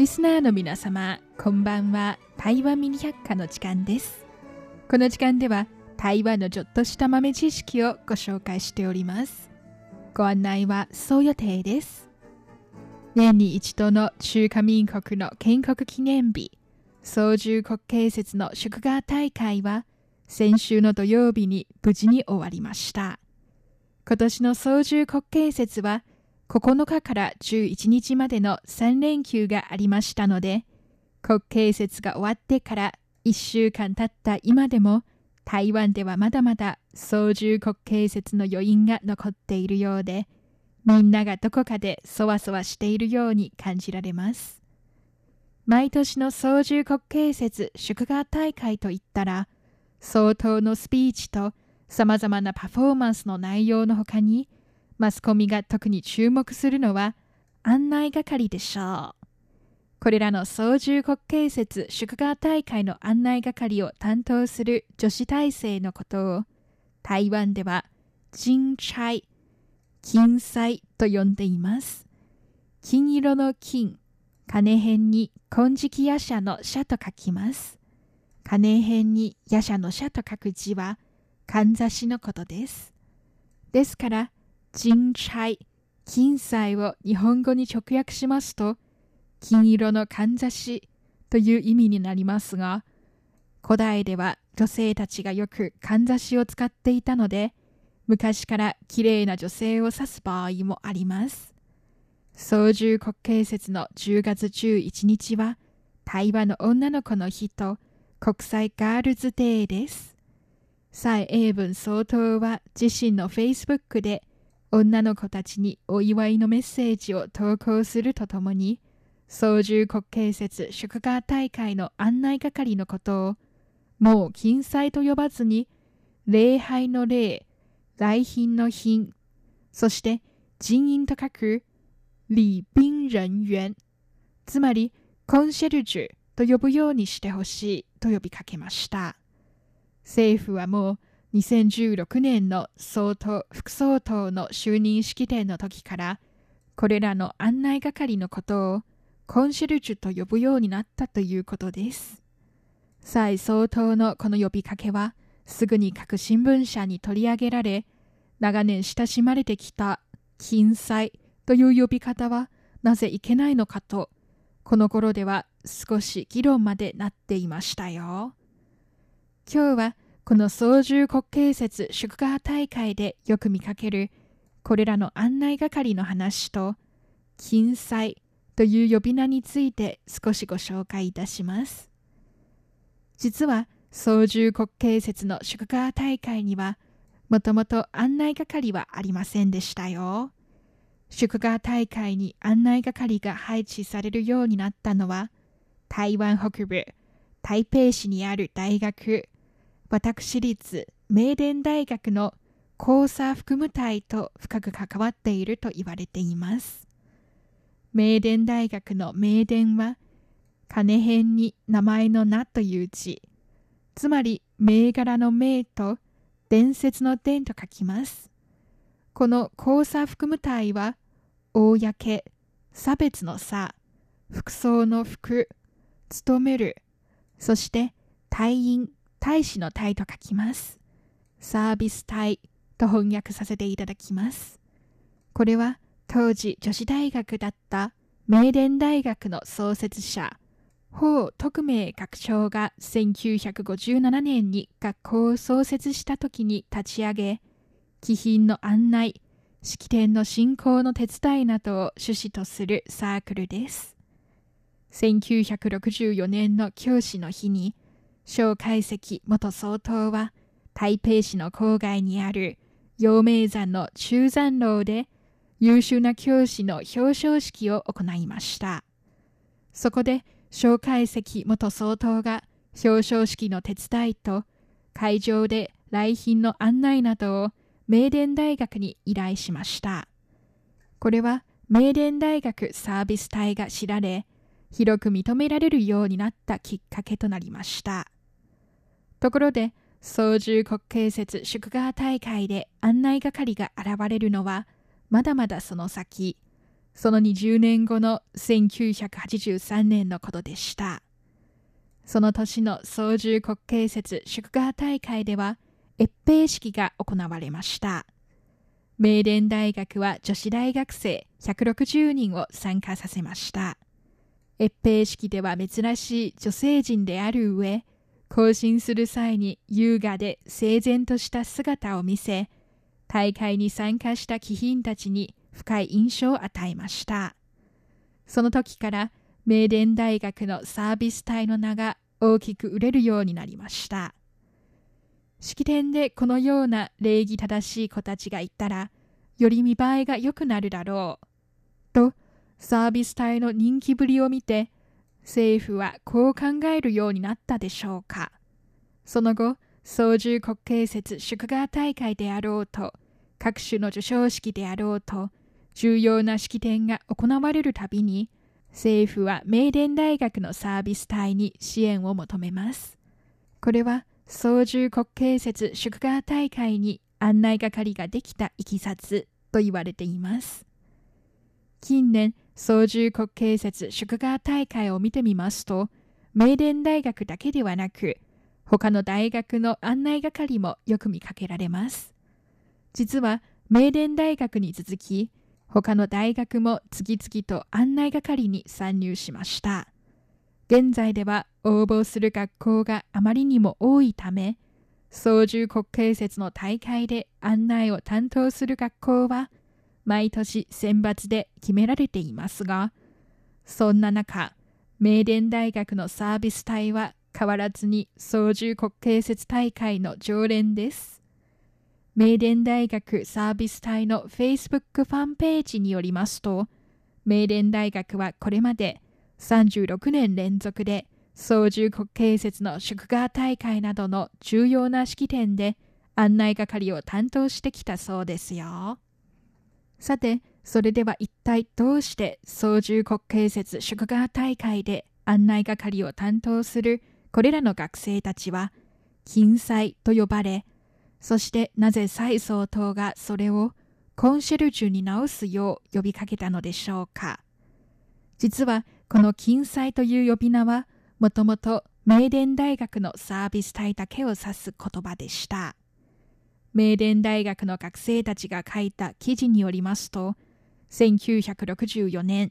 リスナーの皆様、こんばんは。台湾ミニ百科の時間です。この時間では台湾のちょっとした豆知識をご紹介しております。ご案内はそう予定です。年に一度の中華民国の建国記念日、双十国慶節の祝賀大会は先週の土曜日に無事に終わりました。今年の双十国慶節は9日から11日までの3連休がありましたので、国慶節が終わってから1週間経った今でも、台湾ではまだまだ双十国慶節の余韻が残っているようで、みんながどこかでそわそわしているように感じられます。毎年の双十国慶節祝賀大会といったら、総統のスピーチとさまざまなパフォーマンスの内容のほかに、マスコミが特に注目するのは案内係でしょう。これらの双十国慶節祝賀大会の案内係を担当する女子大生のことを、台湾では金彩と呼んでいます。金色の金、金辺に金色夜叉の社と書きます。金辺に夜叉の社と書く字は、かんざしのことです。ですから、金彩を日本語に直訳しますと、金色のかんざしという意味になりますが、古代では女性たちがよくかんざしを使っていたので、昔からきれいな女性を指す場合もあります。双十国慶節の10月11日は、台湾の女の子の日と国際ガールズデーです。蔡英文総統は自身のフェイスブックで、女の子たちにお祝いのメッセージを投稿するとともに、双十国慶節祝賀大会の案内係のことを、もう金祭と呼ばずに、礼拝の礼、来賓の賓、そして人員と書く礼賓人員、つまりコンシェルジュと呼ぶようにしてほしいと呼びかけました。政府はもう2016年の総統、副総統の就任式典の時から、これらの案内係のことをコンシェルジュと呼ぶようになったということです。蔡総統のこの呼びかけは、すぐに各新聞社に取り上げられ、長年親しまれてきた金彩という呼び方はなぜいけないのかと、この頃では少し議論までなっていましたよ。今日はこの双十国慶節祝賀大会でよく見かける、これらの案内係の話と、金彩という呼び名について少しご紹介いたします。実は、双十国慶節の祝賀大会には、もともと案内係はありませんでしたよ。祝賀大会に案内係が配置されるようになったのは、台湾北部、台北市にある大学、私立明伝大学の考査副務隊と深く関わっていると言われています。明伝大学の明伝は、金辺に名前の名という字、つまり銘柄の銘と伝説の伝と書きます。この考査副務隊は、公、差別の差、服装の服、勤める、そして隊員、大使の隊と書きます。サービス隊と翻訳させていただきます。これは当時女子大学だった明伝大学の創設者、彭徳明学長が1957年に学校を創設した時に立ち上げ、貴賓の案内、式典の進行の手伝いなどを趣旨とするサークルです。1964年の教師の日に、蒋介石元総統は台北市の郊外にある陽明山の中山楼で優秀な教師の表彰式を行いました。そこで、蒋介石元総統が表彰式の手伝いと、会場で来賓の案内などを明伝大学に依頼しました。これは明伝大学サービス隊が知られ、広く認められるようになったきっかけとなりました。ところで、双十国慶節祝賀大会で案内係が現れるのは、まだまだその先。その20年後の1983年のことでした。その年の双十国慶節祝賀大会では閲兵式が行われました。明伝大学は女子大学生160人を参加させました。閲兵式では珍しい女性陣である上、行進する際に優雅で整然とした姿を見せ、大会に参加した貴賓たちに深い印象を与えました。その時から、明伝大学のサービス隊の名が大きく売れるようになりました。式典でこのような礼儀正しい子たちがいたら、より見栄えが良くなるだろう、とサービス隊の人気ぶりを見て、政府はこう考えるようになったでしょうか。その後、双十国慶節祝賀大会であろうと、各種の授賞式であろうと、重要な式典が行われるたびに、政府は明伝大学のサービス隊に支援を求めます。これは、双十国慶節祝賀大会に案内係ができたいきさつと言われています。近年、双十国慶節祝賀大会を見てみますと、明伝大学だけではなく、他の大学の案内係もよく見かけられます。実は、明伝大学に続き、他の大学も次々と案内係に参入しました。現在では応募する学校があまりにも多いため、双十国慶節の大会で案内を担当する学校は、毎年選抜で決められていますが、そんな中、明伝大学のサービス隊は変わらずに双十国慶節大会の常連です。明伝大学サービス隊の Facebook ファンページによりますと、明伝大学はこれまで36年連続で双十国慶節の祝賀大会などの重要な式典で案内係を担当してきたそうですよ。さて、それでは一体どうして双十国慶節祝賀大会で案内係を担当するこれらの学生たちは近祭と呼ばれ、そしてなぜ蔡総統がそれをコンシェルジュに直すよう呼びかけたのでしょうか。実はこの近祭という呼び名は、もともと明伝大学のサービス隊だけを指す言葉でした。明伝大学の学生たちが書いた記事によりますと、1964年、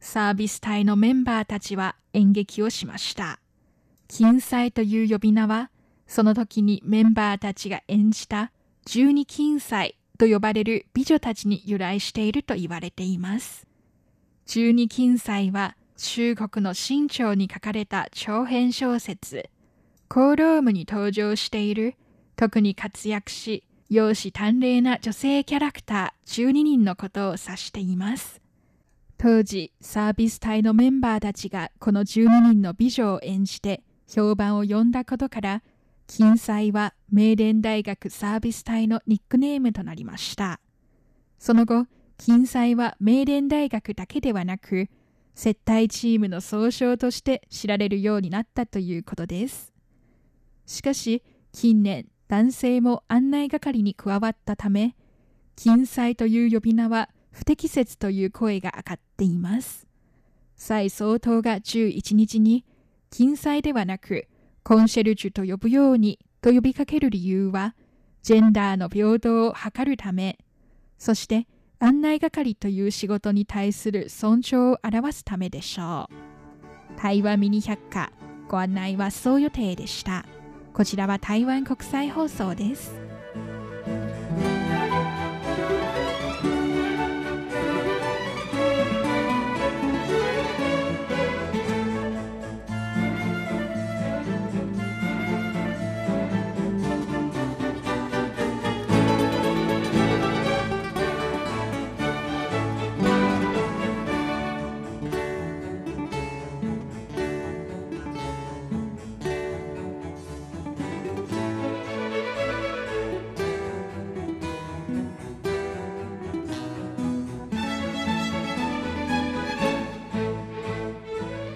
サービス隊のメンバーたちは演劇をしました。近祭という呼び名は、その時にメンバーたちが演じた十二近祭と呼ばれる美女たちに由来していると言われています。十二近祭は、中国の清朝に書かれた長編小説、紅楼夢に登場している、特に活躍し、容姿端麗な女性キャラクター12人のことを指しています。当時、サービス隊のメンバーたちがこの12人の美女を演じて評判を呼んだことから、近祭は明伝大学サービス隊のニックネームとなりました。その後、近祭は明伝大学だけではなく、接待チームの総称として知られるようになったということです。しかし、近年、男性も案内係に加わったため、近祭という呼び名は不適切という声が上がっています。蔡総統が11日に、近祭ではなくコンシェルジュと呼ぶようにと呼びかける理由は、ジェンダーの平等を図るため、そして案内係という仕事に対する尊重を表すためでしょう。台湾ミニ百科、ご案内はそう予定でした。こちらは台湾国際放送です。